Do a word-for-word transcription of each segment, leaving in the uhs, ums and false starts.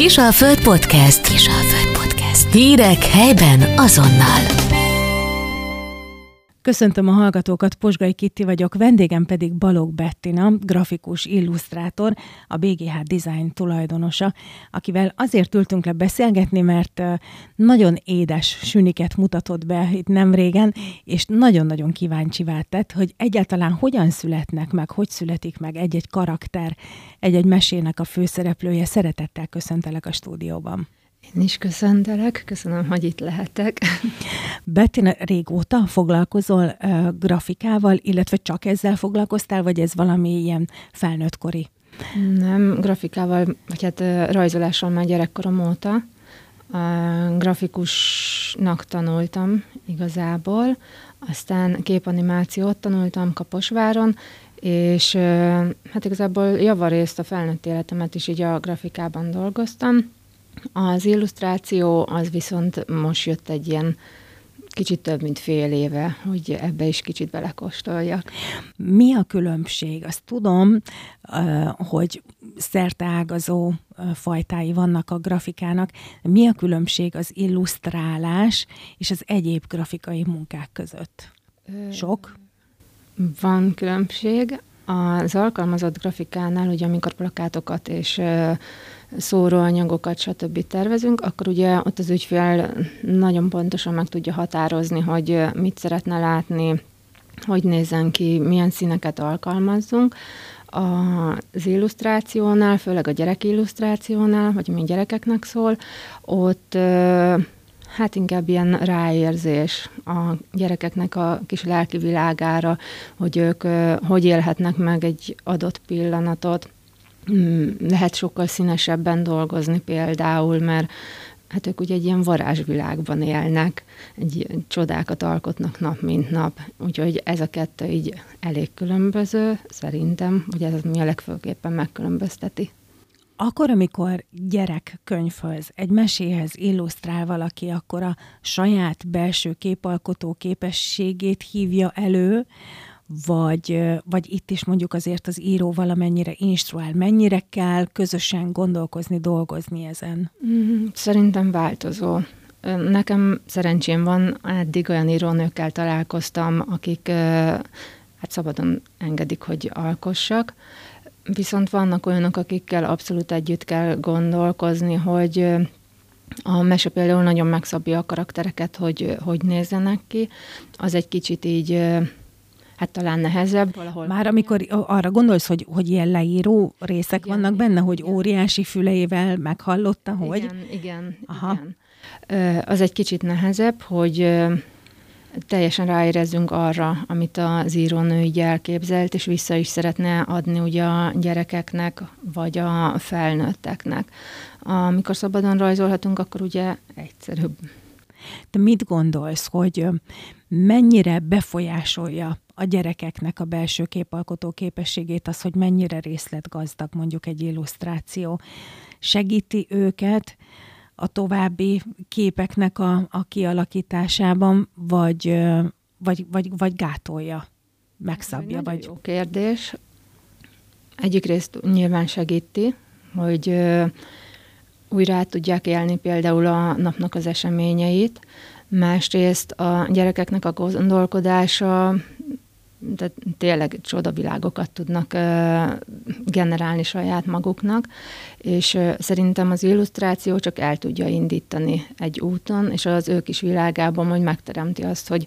Kisalföld Podcast. Kisalföld Podcast. Hírek helyben azonnal. Köszöntöm a hallgatókat, Posgai Kitti vagyok, vendégem pedig Balogh Bettina, grafikus illusztrátor, a bé gé há Design tulajdonosa, akivel azért ültünk le beszélgetni, mert nagyon édes süniket mutatott be itt nem régen, és nagyon-nagyon kíváncsivá tett, hogy egyáltalán hogyan születnek meg, hogy születik meg egy-egy karakter, egy-egy mesének a főszereplője. Szeretettel köszöntelek a stúdióban. Én is köszöntelek, köszönöm, hogy itt lehetek. Bettina, régóta foglalkozol uh, grafikával, illetve csak ezzel foglalkoztál, vagy ez valami ilyen felnőttkori? Nem, grafikával, vagy hát uh, rajzolással már gyerekkorom óta. Uh, grafikusnak tanultam igazából, aztán képanimációt tanultam Kaposváron, és uh, hát igazából javarészt a felnőtt életemet is így a grafikában dolgoztam. Az illusztráció az viszont most jött egy ilyen kicsit több, mint fél éve, hogy ebbe is kicsit belekóstoljak. Mi a különbség? Azt tudom, hogy szerteágazó fajtái vannak a grafikának. Mi a különbség az illusztrálás és az egyéb grafikai munkák között? Sok? Van különbség. Az alkalmazott grafikánál, ugye amikor plakátokat és szóróanyagokat, stb. Tervezünk, akkor ugye ott az ügyfél nagyon pontosan meg tudja határozni, hogy mit szeretne látni, hogy nézzen ki, milyen színeket alkalmazzunk. Az illusztrációnál, főleg a gyerek illusztrációnál, hogy mi gyerekeknek szól, ott hát inkább ilyen ráérzés a gyerekeknek a kis lelki világára, hogy ők hogy élhetnek meg egy adott pillanatot. Lehet sokkal színesebben dolgozni például, mert hát ők ugye egy ilyen varázsvilágban élnek, egy csodákat alkotnak nap, mint nap. Úgyhogy ez a kettő így elég különböző, szerintem, hogy ez az, mi a legfőképpen megkülönbözteti. Akkor, amikor gyerekkönyvhöz, egy meséhez illusztrál valaki, akkor a saját belső képalkotó képességét hívja elő, Vagy, vagy itt is mondjuk azért az író valamennyire instruál, mennyire kell közösen gondolkozni, dolgozni ezen? Szerintem változó. Nekem szerencsém van, eddig olyan írónőkkel találkoztam, akik hát szabadon engedik, hogy alkossak, viszont vannak olyanok, akikkel abszolút együtt kell gondolkozni, hogy a mese például nagyon megszabja a karaktereket, hogy hogy nézzenek ki. Az egy kicsit így hát talán nehezebb valahol. Már amikor arra gondolsz, hogy, hogy ilyen leíró részek igen, vannak benne, hogy igen. Óriási füleivel meghallotta, hogy... Igen, igen, aha. Igen. Az egy kicsit nehezebb, hogy teljesen ráérezzünk arra, amit az írónő így elképzelt, és vissza is szeretne adni ugye a gyerekeknek, vagy a felnőtteknek. Amikor szabadon rajzolhatunk, akkor ugye egyszerűbb. Te mit gondolsz, hogy mennyire befolyásolja a gyerekeknek a belső képalkotó képességét az, hogy mennyire részletgazdag mondjuk egy illusztráció? Segíti őket a további képeknek a, a kialakításában, vagy, vagy, vagy, vagy gátolja, megszabja? Vagy... Jó kérdés. Egyrészt nyilván segíti, hogy újra át tudják élni például a napnak az eseményeit. Másrészt a gyerekeknek a gondolkodása, tehát tényleg csodavilágokat tudnak generálni saját maguknak, és szerintem az illusztráció csak el tudja indítani egy úton, és az ő kis világában majd megteremti azt, hogy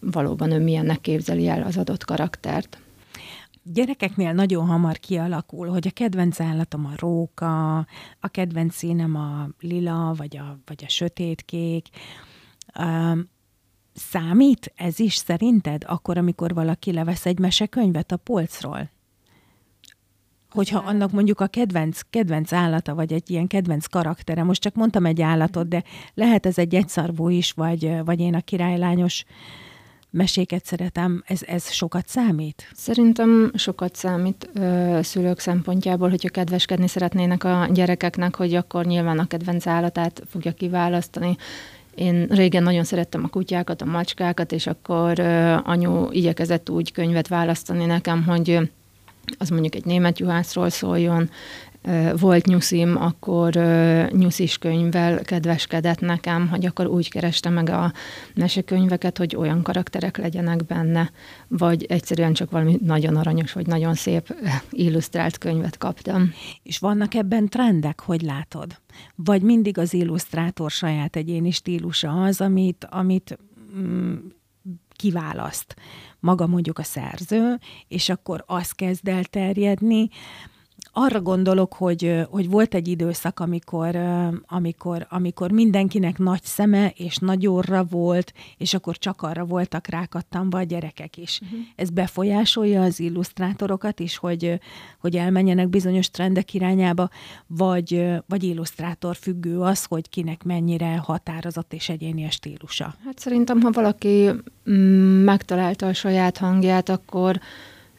valóban ő milyennek képzeli el az adott karaktert. Gyerekeknél nagyon hamar kialakul, hogy a kedvenc állatom a róka, a kedvenc színem a lila, vagy a, vagy a sötétkék. Um, számít ez is szerinted akkor, amikor valaki levesz egy mesekönyvet a polcról? Hogyha annak mondjuk a kedvenc, kedvenc állata, vagy egy ilyen kedvenc karaktere, most csak mondtam egy állatot, de lehet ez egy egyszarvú is, vagy, vagy én a királylányos meséket szeretem, ez, ez sokat számít? Szerintem sokat számít ö, szülők szempontjából, hogyha kedveskedni szeretnének a gyerekeknek, hogy akkor nyilván a kedvenc állatát fogja kiválasztani. Én régen nagyon szerettem a kutyákat, a macskákat, és akkor ö, anyu igyekezett úgy könyvet választani nekem, hogy az mondjuk egy német juhászról szóljon, volt nyuszim, akkor nyuszis könyvvel kedveskedett nekem, hogy akkor úgy kereste meg a mesekönyveket, hogy olyan karakterek legyenek benne, vagy egyszerűen csak valami nagyon aranyos, vagy nagyon szép illusztrált könyvet kaptam. És vannak ebben trendek, hogy látod? Vagy mindig az illusztrátor saját egyéni stílusa az, amit, amit mm, kiválaszt maga mondjuk a szerző, és akkor az kezd el terjedni. Arra gondolok, hogy, hogy volt egy időszak, amikor, amikor, amikor mindenkinek nagy szeme és nagy orra volt, és akkor csak arra voltak rákattanva a gyerekek is. Uh-huh. Ez befolyásolja az illusztrátorokat is, hogy, hogy elmenjenek bizonyos trendek irányába, vagy, vagy illusztrátor függő az, hogy kinek mennyire határozott és egyéni a stílusa. Hát szerintem, ha valaki megtalálta a saját hangját, akkor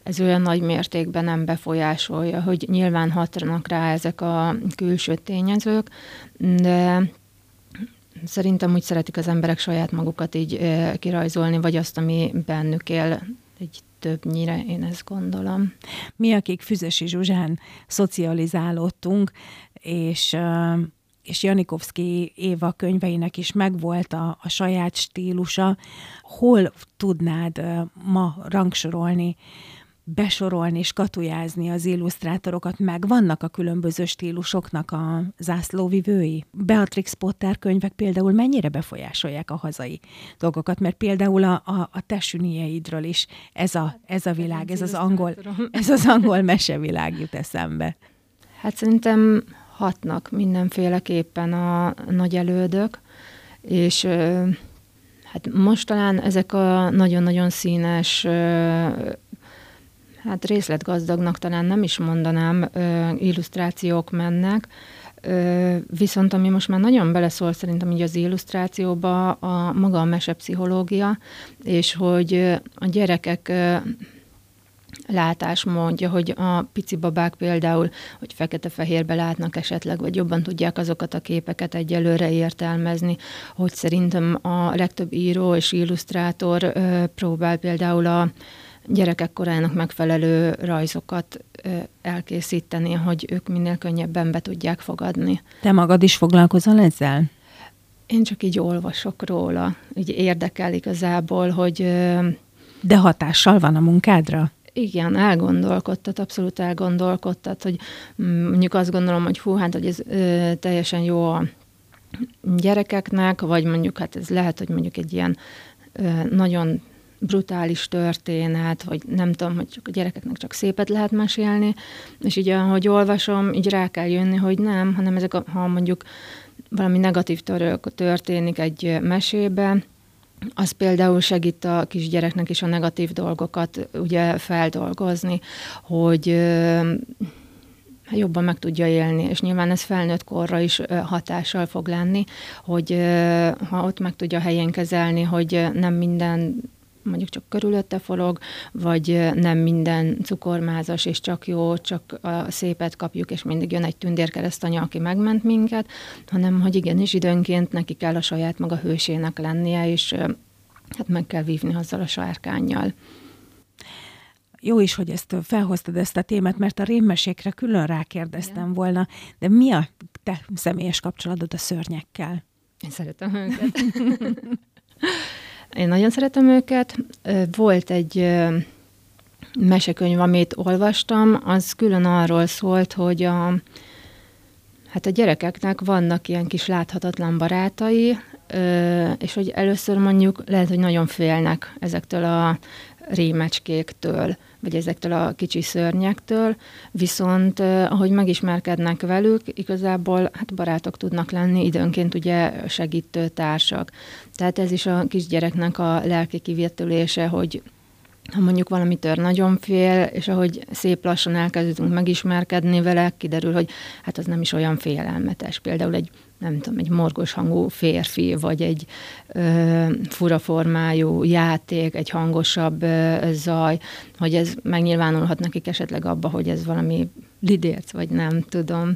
ez olyan nagy mértékben nem befolyásolja, hogy nyilván hatanak rá ezek a külső tényezők, de szerintem úgy szeretik az emberek saját magukat így kirajzolni, vagy azt, ami bennük él, így többnyire, én ezt gondolom. Mi, akik Füzesi Zsuzsán szocializálódtunk, és... és Janikovszki Éva könyveinek is megvolt a, a saját stílusa. Hol tudnád ma rangsorolni, besorolni és katujázni az illusztrátorokat? Megvannak a különböző stílusoknak a zászlóvivői? Beatrix Potter könyvek például mennyire befolyásolják a hazai dolgokat? Mert például a, a, a te sünnieidről is ez a, ez a világ, ez az angol, ez az angol mesevilág jut eszembe. Hát szerintem hatnak mindenféleképpen a nagy elődök, és hát most talán ezek a nagyon-nagyon színes, hát részletgazdagnak talán nem is mondanám, illusztrációk mennek, viszont ami most már nagyon beleszól szerintem így az illusztrációba, a maga a mesepszichológia, és hogy a gyerekek látásmódja, hogy a pici babák például, hogy fekete-fehérbe látnak esetleg, vagy jobban tudják azokat a képeket egyelőre értelmezni, hogy szerintem a legtöbb író és illusztrátor ö, próbál például a gyerekek korának megfelelő rajzokat ö, elkészíteni, hogy ők minél könnyebben be tudják fogadni. Te magad is foglalkozol ezzel? Én csak így olvasok róla. Így érdekel igazából, hogy... Ö, De hatással van a munkádra? Igen, elgondolkodtat, abszolút elgondolkodtat, hogy mondjuk azt gondolom, hogy hú, hát, hogy ez ö, teljesen jó a gyerekeknek, vagy mondjuk hát ez lehet, hogy mondjuk egy ilyen ö, nagyon brutális történet, vagy nem tudom, hogy csak a gyerekeknek csak szépet lehet mesélni, és így ahogy olvasom, így rá kell jönni, hogy nem, hanem ezek, a, ha mondjuk valami negatív török történik egy mesébe, az például segít a kisgyereknek is a negatív dolgokat ugye feldolgozni, hogy ö, jobban meg tudja élni, és nyilván ez felnőtt korra is ö, hatással fog lenni, hogy ö, ha ott meg tudja helyén kezelni, hogy nem minden mondjuk csak körülötte forog, vagy nem minden cukormázas, és csak jó, csak a szépet kapjuk, és mindig jön egy tündérkeresztanya, aki megment minket, hanem hogy igenis időnként neki kell a saját maga hősének lennie, és hát meg kell vívni azzal a sárkánnyal. Jó is, hogy ezt felhoztad ezt a témát, mert a rémmesékre külön rákérdeztem ja. volna, de mi a te személyes kapcsolatod a szörnyekkel? Én szeretem őket. Én nagyon szeretem őket. Volt egy mesekönyv, amit olvastam, az külön arról szólt, hogy a, hát a gyerekeknek vannak ilyen kis láthatatlan barátai, és hogy először mondjuk lehet, hogy nagyon félnek ezektől a rémecskéktől, vagy ezektől a kicsi szörnyektől, viszont ahogy megismerkednek velük, igazából hát barátok tudnak lenni, időnként ugye segítő társak. Tehát ez is a kisgyereknek a lelki kivetülése, hogy ha mondjuk valamitől nagyon fél, és ahogy szép lassan elkezdünk megismerkedni vele, kiderül, hogy hát az nem is olyan félelmetes. Például egy, nem tudom, egy morgos hangú férfi, vagy egy ö, furaformájú játék, egy hangosabb ö, zaj, hogy ez megnyilvánulhat nekik esetleg abba, hogy ez valami lidérc, vagy nem tudom.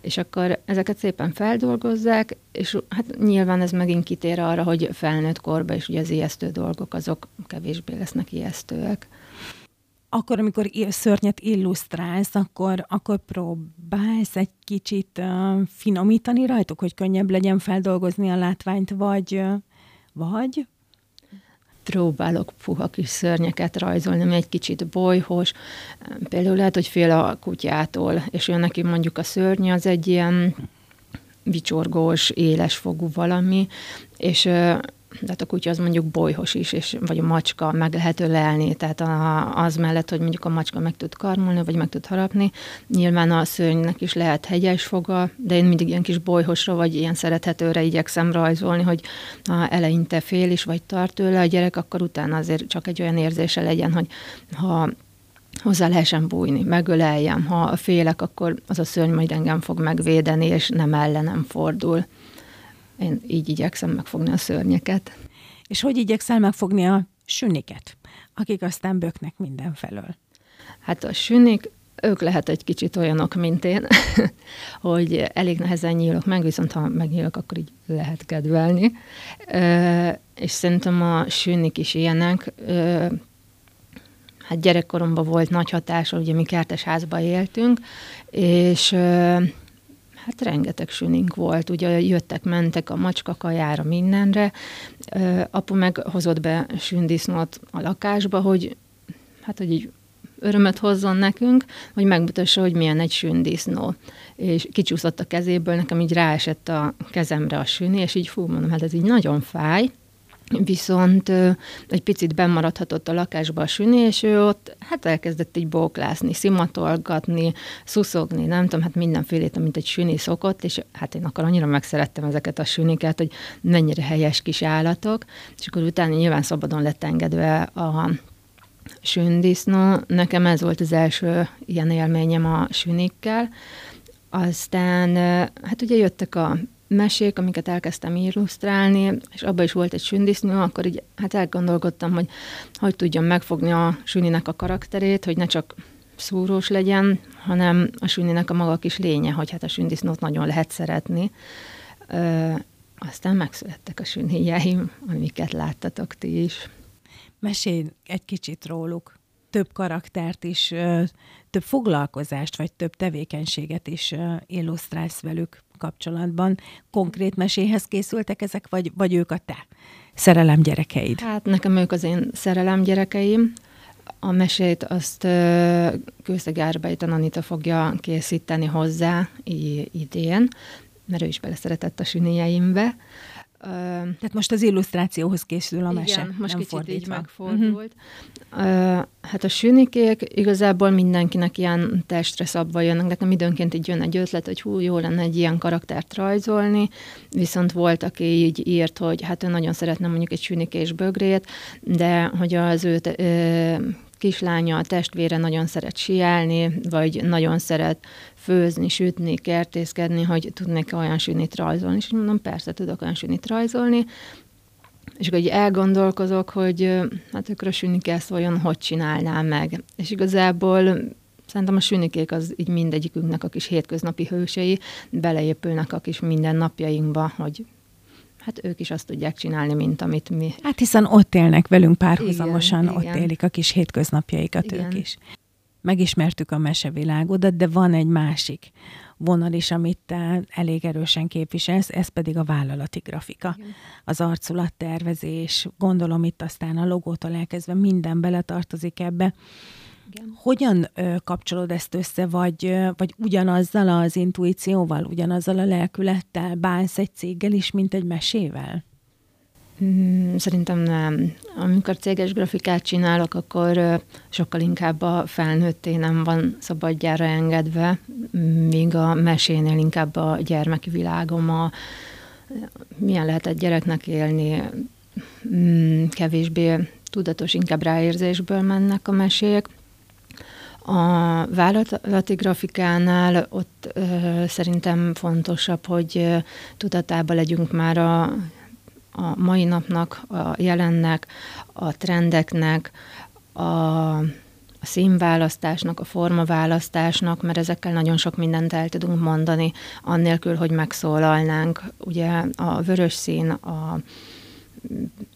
És akkor ezeket szépen feldolgozzák, és hát nyilván ez megint kitér arra, hogy felnőtt korban is ugye az ijesztő dolgok, azok kevésbé lesznek ijesztőek. akkor, amikor szörnyet illusztrálsz, akkor, akkor próbálsz egy kicsit uh, finomítani rajtuk, hogy könnyebb legyen feldolgozni a látványt, vagy... Uh, vagy? Próbálok puha kis szörnyeket rajzolni, ami egy kicsit bolyhos. Például lehet, hogy fél a kutyától, és ő neki mondjuk a szörny az egy ilyen vicsorgós, élesfogú valami, és... Uh, tehát a kutya az mondjuk bolyhos is, és, vagy a macska meg lehet ölelni, tehát a, az mellett, hogy mondjuk a macska meg tud karmolni, vagy meg tud harapni. Nyilván a szörnynek is lehet hegyes foga, de én mindig ilyen kis bolyhosra, vagy ilyen szerethetőre igyekszem rajzolni, hogy ha eleinte fél is, vagy tart tőle a gyerek, akkor utána azért csak egy olyan érzése legyen, hogy ha hozzá lehessen bújni, megöleljem, ha félek, akkor az a szörny majd engem fog megvédeni, és nem ellenem fordul. Én így igyekszem megfogni a szörnyeket. És hogy igyekszel megfogni a sünniket, akik aztán böknek mindenfelől? Hát a sünnik, ők lehet egy kicsit olyanok, mint én, hogy elég nehezen nyílok meg, viszont ha megnyílok, akkor így lehet kedvelni. És szerintem a sünnik is ilyenek. Hát gyerekkoromban volt nagy hatása, ugye mi kertesházban éltünk, és... Hát rengeteg sünink volt, ugye jöttek-mentek a macska kajára, mindenre. Apu meg hozott be sündisznót a lakásba, hogy hát, hogy így örömet hozzon nekünk, hogy megmutassa, hogy milyen egy sündisznó. És kicsúszott a kezéből, nekem így ráesett a kezemre a sünni, és így fú, mondom, hát ez így nagyon fáj. Viszont egy picit bemaradhatott a lakásba a sünni, és ő ott hát elkezdett így bóklászni, szimatolgatni, szuszogni, nem tudom, hát mindenfélét, amit egy sünni szokott, és hát én akkor annyira megszerettem ezeket a sünniket, hogy mennyire helyes kis állatok, és akkor utána nyilván szabadon lett engedve a sündisznó. Nekem ez volt az első ilyen élményem a sünnikkel. Aztán hát ugye jöttek a mesék, amiket elkezdtem illusztrálni, és abban is volt egy sündisznó, akkor így hát elgondolkodtam, hogy hogy tudjam megfogni a sünninek a karakterét, hogy ne csak szúrós legyen, hanem a sünninek a maga kis lénye, hogy hát a sündisznót nagyon lehet szeretni. Ö, aztán megszülettek a sünnijeim, amiket láttatok ti is. Mesélj egy kicsit róluk. Több karaktert is, több foglalkozást, vagy több tevékenységet is illusztrálsz velük kapcsolatban. Konkrét meséhez készültek ezek, vagy, vagy ők a te szerelem gyerekeid? Hát nekem ők az én szerelem gyerekeim. A mesét azt Kőszegi Árbejten Anita fogja készíteni hozzá idén, mert ő is beleszeretett a sünnijeimbe. Tehát most az illusztrációhoz készül a mese. Igen, most nem kicsit fordítva. Így megfordult. Uh-huh. Uh, hát a sünnikék igazából mindenkinek ilyen testre szabva jönnek. Nekem időnként így jön egy ötlet, hogy hú, jó lenne egy ilyen karaktert rajzolni, viszont volt, aki így írt, hogy hát ő nagyon szeretne mondjuk egy sünnikés bögrét, de hogy az ő te, ö, kislánya, a testvére nagyon szeret síelni, vagy nagyon szeret főzni, sütni, kertészkedni, hogy tudnék olyan sünnit rajzolni. És mondom, persze, tudok olyan sünnit rajzolni. És akkor így elgondolkozok, hogy hát akkor a sünnikkel szóljon, hogy csinálnám meg. És igazából szerintem a sünnikék az így mindegyikünknek a kis hétköznapi hősei, beleépülnek a kis mindennapjainkba, hogy hát ők is azt tudják csinálni, mint amit mi. Hát hiszen ott élnek velünk párhuzamosan, igen, ott igen. élik a kis hétköznapjaikat igen. ők is. Megismertük a mesevilágodat, de van egy másik vonal is, amit te elég erősen képviselsz, ez pedig a vállalati grafika. Igen. Az arculattervezés, gondolom itt aztán a logótól elkezdve minden beletartozik ebbe. Igen. Hogyan ö, kapcsolod ezt össze, vagy, ö, vagy ugyanazzal az intuícióval, ugyanazzal a lelkülettel bánsz egy céggel is, mint egy mesével? Mm, szerintem nem. Amikor céges grafikát csinálok, akkor ö, sokkal inkább a felnőtté nem van szabadjára engedve, míg a mesénél inkább a gyermeki világom, a, milyen lehet egy gyereknek élni, mm, kevésbé tudatos, inkább ráérzésből mennek a mesék. A vállalati grafikánál ott ö, szerintem fontosabb, hogy ö, tudatában legyünk már a, a mai napnak, a jelennek, a trendeknek, a, a színválasztásnak, a formaválasztásnak, mert ezekkel nagyon sok mindent el tudunk mondani, annélkül, hogy megszólalnánk. Ugye a vörös szín, a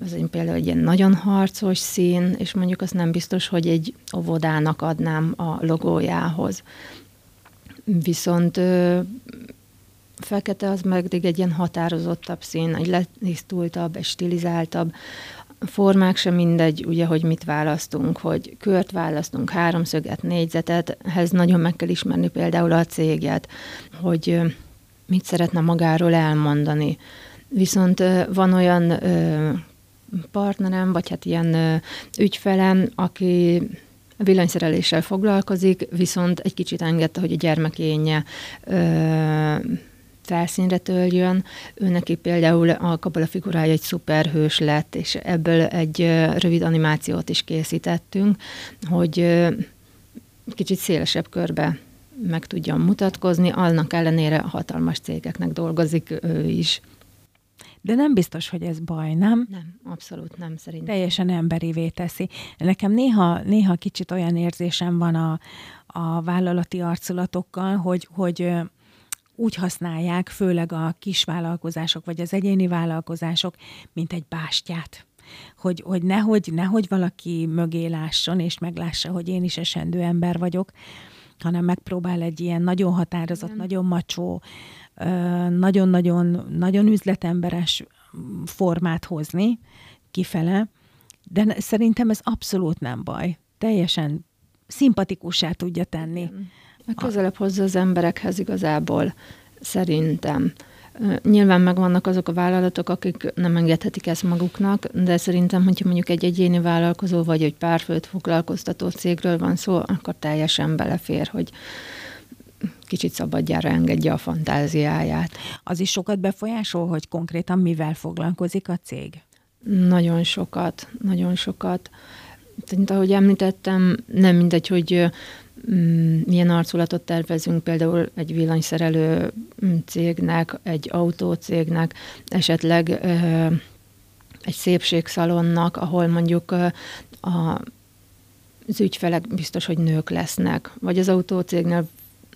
ez például egy ilyen nagyon harcos szín, és mondjuk azt nem biztos, hogy egy óvodának adnám a logójához. Viszont ö, fekete az meg egy ilyen határozottabb szín, egy letisztultabb, egy stilizáltabb. A formák sem mindegy, ugye, hogy mit választunk, hogy kört választunk, háromszöget, négyzetet, ehhez nagyon meg kell ismerni például a céget, hogy ö, mit szeretne magáról elmondani. Viszont van olyan ö, partnerem, vagy hát ilyen ö, ügyfelem, aki villanyszereléssel foglalkozik, viszont egy kicsit engedte, hogy a gyermekénye ö, felszínre töljön. Ő neki például a kabala figurája egy szuperhős lett, és ebből egy ö, rövid animációt is készítettünk, hogy ö, kicsit szélesebb körbe meg tudjon mutatkozni, annak ellenére a hatalmas cégeknek dolgozik ő is. De nem biztos, hogy ez baj, nem? Nem, abszolút nem, szerintem. Teljesen emberivé teszi. Nekem néha, néha kicsit olyan érzésem van a, a vállalati arculatokkal, hogy, hogy úgy használják, főleg a kisvállalkozások, vagy az egyéni vállalkozások, mint egy bástyát. Hogy, hogy nehogy, nehogy valaki mögé lásson, és meglássa, hogy én is esendő ember vagyok, hanem megpróbál egy ilyen nagyon határozott, igen, nagyon macsó, nagyon-nagyon nagyon üzletemberes formát hozni kifele, de szerintem ez abszolút nem baj. Teljesen szimpatikussá tudja tenni. Közelebb hozza az emberekhez igazából, szerintem. Nyilván megvannak azok a vállalatok, akik nem engedhetik ezt maguknak, de szerintem, hogyha mondjuk egy egyéni vállalkozó vagy egy pár főt foglalkoztató cégről van szó, akkor teljesen belefér, hogy kicsit szabadjára engedje a fantáziáját. Az is sokat befolyásol, hogy konkrétan mivel foglalkozik a cég? Nagyon sokat, nagyon sokat. Tehát, ahogy említettem, nem mindegy, hogy milyen arculatot tervezünk például egy villanyszerelő cégnek, egy autócégnek, esetleg egy szépségszalonnak, ahol mondjuk a, az ügyfelek biztos, hogy nők lesznek, vagy az autócégnél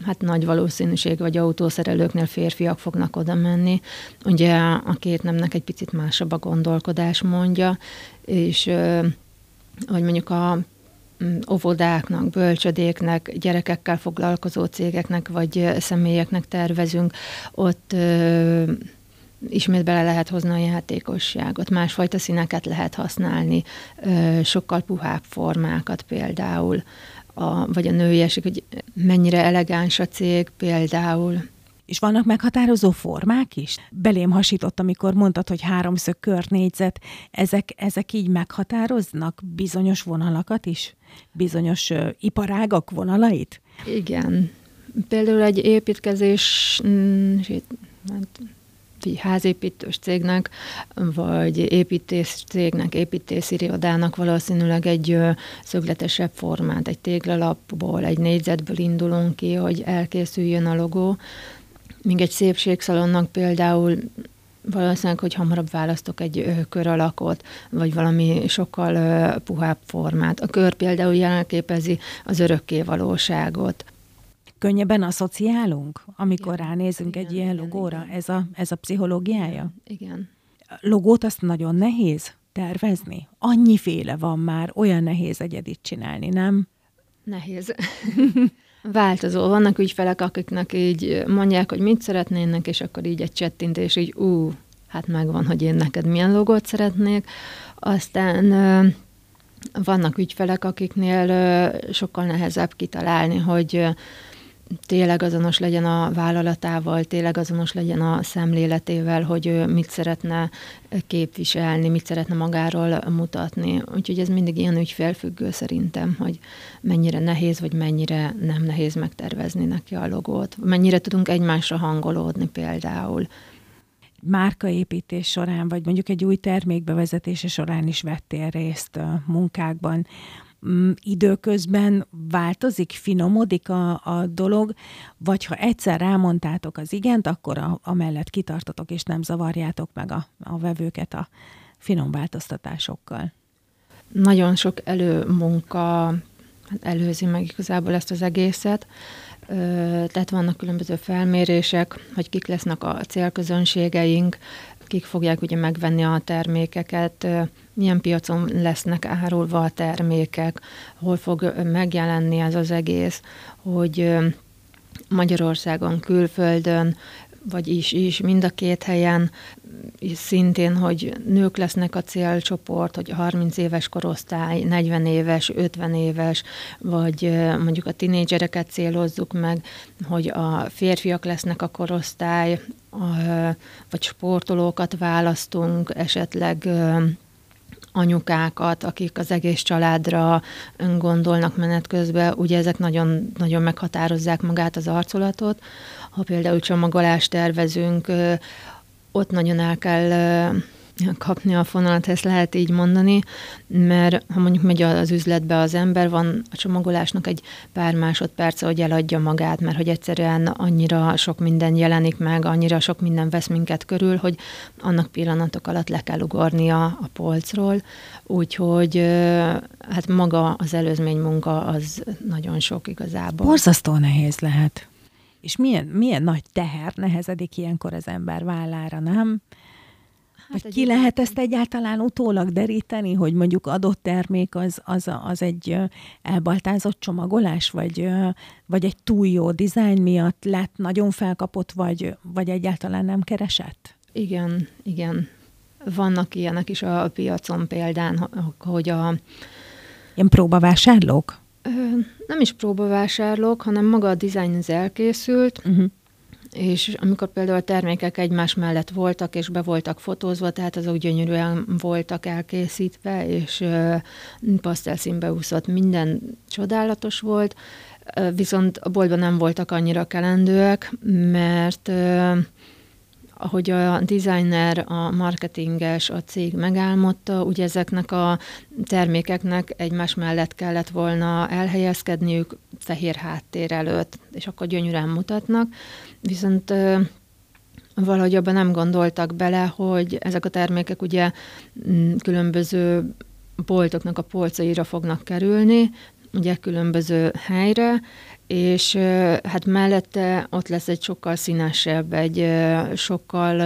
hát nagy valószínűség, vagy autószerelőknél férfiak fognak oda menni. Ugye a két nemnek egy picit másabb a gondolkodás, mondja, és vagy mondjuk a óvodáknak, bölcsödéknek, gyerekekkel foglalkozó cégeknek, vagy személyeknek tervezünk, ott ö, ismét bele lehet hozni a játékosságot, másfajta színeket lehet használni, ö, sokkal puhább formákat például, a, vagy a nőiesik, hogy mennyire elegáns a cég például. És vannak meghatározó formák is? Belém hasított, amikor mondtad, hogy háromszög, kör, négyzet, ezek, ezek így meghatároznak bizonyos vonalakat is? Bizonyos uh, iparágak vonalait? Igen. Például egy építkezés, házépítős cégnek, vagy építész cégnek, építészirodának valószínűleg egy szögletesebb formát, egy téglalapból, egy négyzetből indulunk ki, hogy elkészüljön a logó. Még egy szépségszalonnak például valószínűleg, hogy hamarabb választok egy kör alakot, vagy valami sokkal puhább formát. A kör például jelképezi az örökké valóságot. Könnyebben asszociálunk, amikor igen, ránézünk igen, egy ilyen igen, logóra? Igen. Ez, a, ez a pszichológiája? Igen. Logót azt nagyon nehéz tervezni? Annyiféle van már, olyan nehéz egyedit csinálni, nem? Nehéz. Változó. Vannak ügyfelek, akiknek így mondják, hogy mit szeretnének, és akkor így egy csettintés, így ú, hát megvan, hogy én neked milyen logót szeretnék. Aztán vannak ügyfelek, akiknél sokkal nehezebb kitalálni, hogy tényleg azonos legyen a vállalatával, tényleg azonos legyen a szemléletével, hogy mit szeretne képviselni, mit szeretne magáról mutatni. Úgyhogy ez mindig ilyen ügyfélfüggő szerintem, hogy mennyire nehéz, vagy mennyire nem nehéz megtervezni neki a logót. Mennyire tudunk egymásra hangolódni például. Márkaépítés során, vagy mondjuk egy új termék bevezetése során is vettél részt a munkákban. Időközben változik, finomodik a, a dolog, vagy ha egyszer rámondtátok az igent, akkor a, amellett kitartatok, és nem zavarjátok meg a, a vevőket a finom változtatásokkal. Nagyon sok előmunka előzi meg igazából ezt az egészet, tehát vannak különböző felmérések, hogy kik lesznek a célközönségeink, kik fogják ugye megvenni a termékeket, milyen piacon lesznek árulva a termékek, hol fog megjelenni ez az egész, hogy Magyarországon, külföldön, vagy is, is mind a két helyen, és szintén, hogy nők lesznek a célcsoport, hogy harminc éves korosztály, negyven éves, ötven éves, vagy mondjuk a tinédzsereket célozzuk meg, hogy a férfiak lesznek a korosztály, vagy sportolókat választunk, esetleg anyukákat, akik az egész családra gondolnak menet közben, ugye ezek nagyon, nagyon meghatározzák magát az arculatot. Ha például csomagolást tervezünk, ott nagyon el kell kapni a fonalat, ezt lehet így mondani, mert ha mondjuk megy az üzletbe az ember, van a csomagolásnak egy pár másodperce, hogy eladja magát, mert hogy egyszerűen annyira sok minden jelenik meg, annyira sok minden vesz minket körül, hogy annak pillanatok alatt le kell ugornia a polcról, úgyhogy hát maga az előzmény munka az nagyon sok igazából. Borzasztó nehéz lehet. És milyen, milyen nagy teher nehezedik ilyenkor az ember vállára, nem? Hát vagy ki lehet ezt egyáltalán utólag deríteni, hogy mondjuk adott termék az, az, az egy elbaltázott csomagolás, vagy, vagy egy túl jó dizájn miatt lett nagyon felkapott, vagy, vagy egyáltalán nem keresett? Igen, igen. Vannak ilyenek is a piacon példán, hogy a... Ilyen próbavásárlók? Nem is próbavásárlók, hanem maga a dizájn az elkészült, uh-huh. És amikor például a termékek egymás mellett voltak, és be voltak fotózva, tehát azok gyönyörűen voltak elkészítve, és uh, pasztelszínbe úszott, minden csodálatos volt, uh, viszont a boltban nem voltak annyira kelendőek, mert uh, ahogy a designer, a marketinges, a cég megálmodta, ugye ezeknek a termékeknek egymás mellett kellett volna elhelyezkedniük fehér háttér előtt, és akkor gyönyörűen mutatnak, viszont valahogy abban nem gondoltak bele, hogy ezek a termékek ugye különböző boltoknak a polcaira fognak kerülni, ugye különböző helyre, és hát mellette ott lesz egy sokkal színesebb, egy sokkal,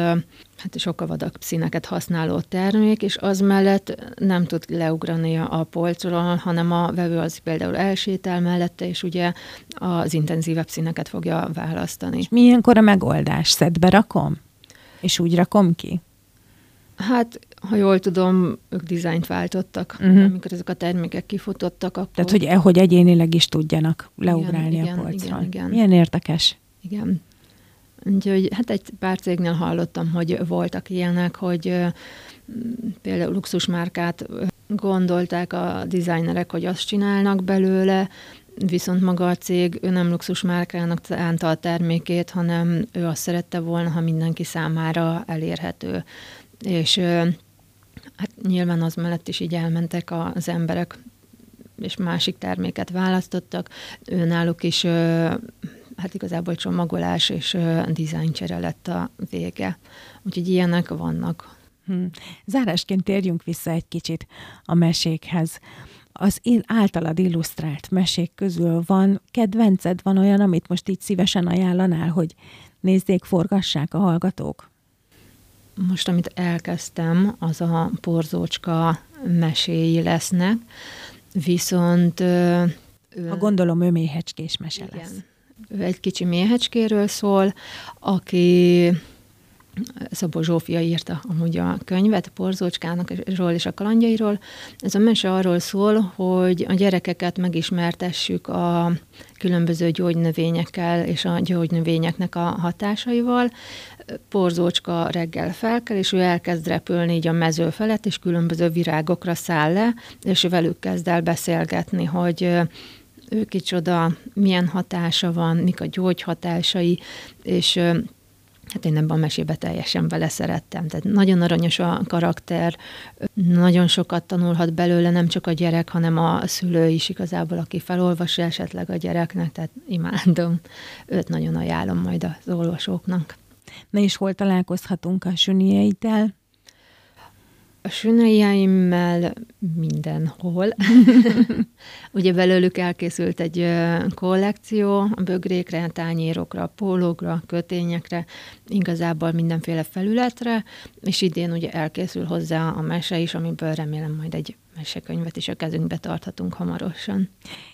hát sokkal vadabb színeket használó termék, és az mellett nem tud leugrani a polcról, hanem a vevő az például elsétál mellette, és ugye az intenzívebb színeket fogja választani. És milyenkor a megoldás? Szedbe rakom? És úgy rakom ki? Hát, ha jól tudom, ők dizájnt váltottak, uh-huh. amikor ezek a termékek kifutottak. Akkor... Tehát, hogy, hogy egyénileg is tudjanak leugrálni igen, a polcról. Igen, igen. Milyen érdekes. Igen. Úgyhogy hát egy pár cégnél hallottam, hogy voltak ilyenek, hogy uh, például luxusmárkát gondolták a designerek, hogy azt csinálnak belőle, viszont maga a cég, ő nem luxusmárkának szánta a termékét, hanem ő azt szerette volna, ha mindenki számára elérhető. És hát nyilván az mellett is így elmentek az emberek, és másik terméket választottak. Ő náluk is, hát igazából csomagolás és dizájncsere lett a vége. Úgyhogy ilyenek vannak. Hmm. Zárásként térjünk vissza egy kicsit a mesékhez. Az én általad illusztrált mesék közül van kedvenced, van olyan, amit most így szívesen ajánlanál, hogy nézzék, forgassák a hallgatók? Most, amit elkezdtem, az a Porzócska meséi lesznek, viszont... Ha gondolom, ő méhecskés mese igen, lesz. Ő egy kicsi méhecskéről szól, aki... Szabó Zsófia írta amúgy a könyvet, Porzócskáról és a kalandjairól. Ez a mese arról szól, hogy a gyerekeket megismertessük a különböző gyógynövényekkel és a gyógynövényeknek a hatásaival. Porzócska reggel felkel, és ő elkezd repülni így a mező felett, és különböző virágokra száll le, és velük kezd el beszélgetni, hogy ő kicsoda, milyen hatása van, mik a gyógyhatásai, és... Hát én ebben a mesébe teljesen beleszerettem. Tehát nagyon aranyos a karakter, nagyon sokat tanulhat belőle, nem csak a gyerek, hanem a szülő is igazából, aki felolvassa esetleg a gyereknek, tehát imádom. Őt nagyon ajánlom majd az olvasóknak. Na és hol találkozhatunk a sünieiddel? A sünneljeimmel mindenhol. Ugye belőlük elkészült egy kollekció, a bögrékre, a tányérokra, a pólókra, a kötényekre, igazából mindenféle felületre, és idén ugye elkészül hozzá a mese is, amiből remélem majd egy mesekönyvet is a kezünkbe tarthatunk hamarosan.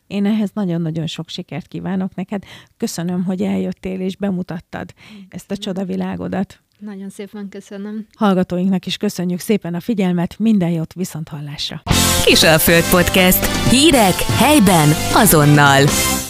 Én ehhez nagyon-nagyon sok sikert kívánok neked. Köszönöm, hogy eljöttél és bemutattad ezt a csodavilágodat. Nagyon szépen köszönöm. Hallgatóinknak is köszönjük szépen a figyelmet, minden jót, viszont hallásra. Kisalföld Podcast. Hírek helyben azonnal.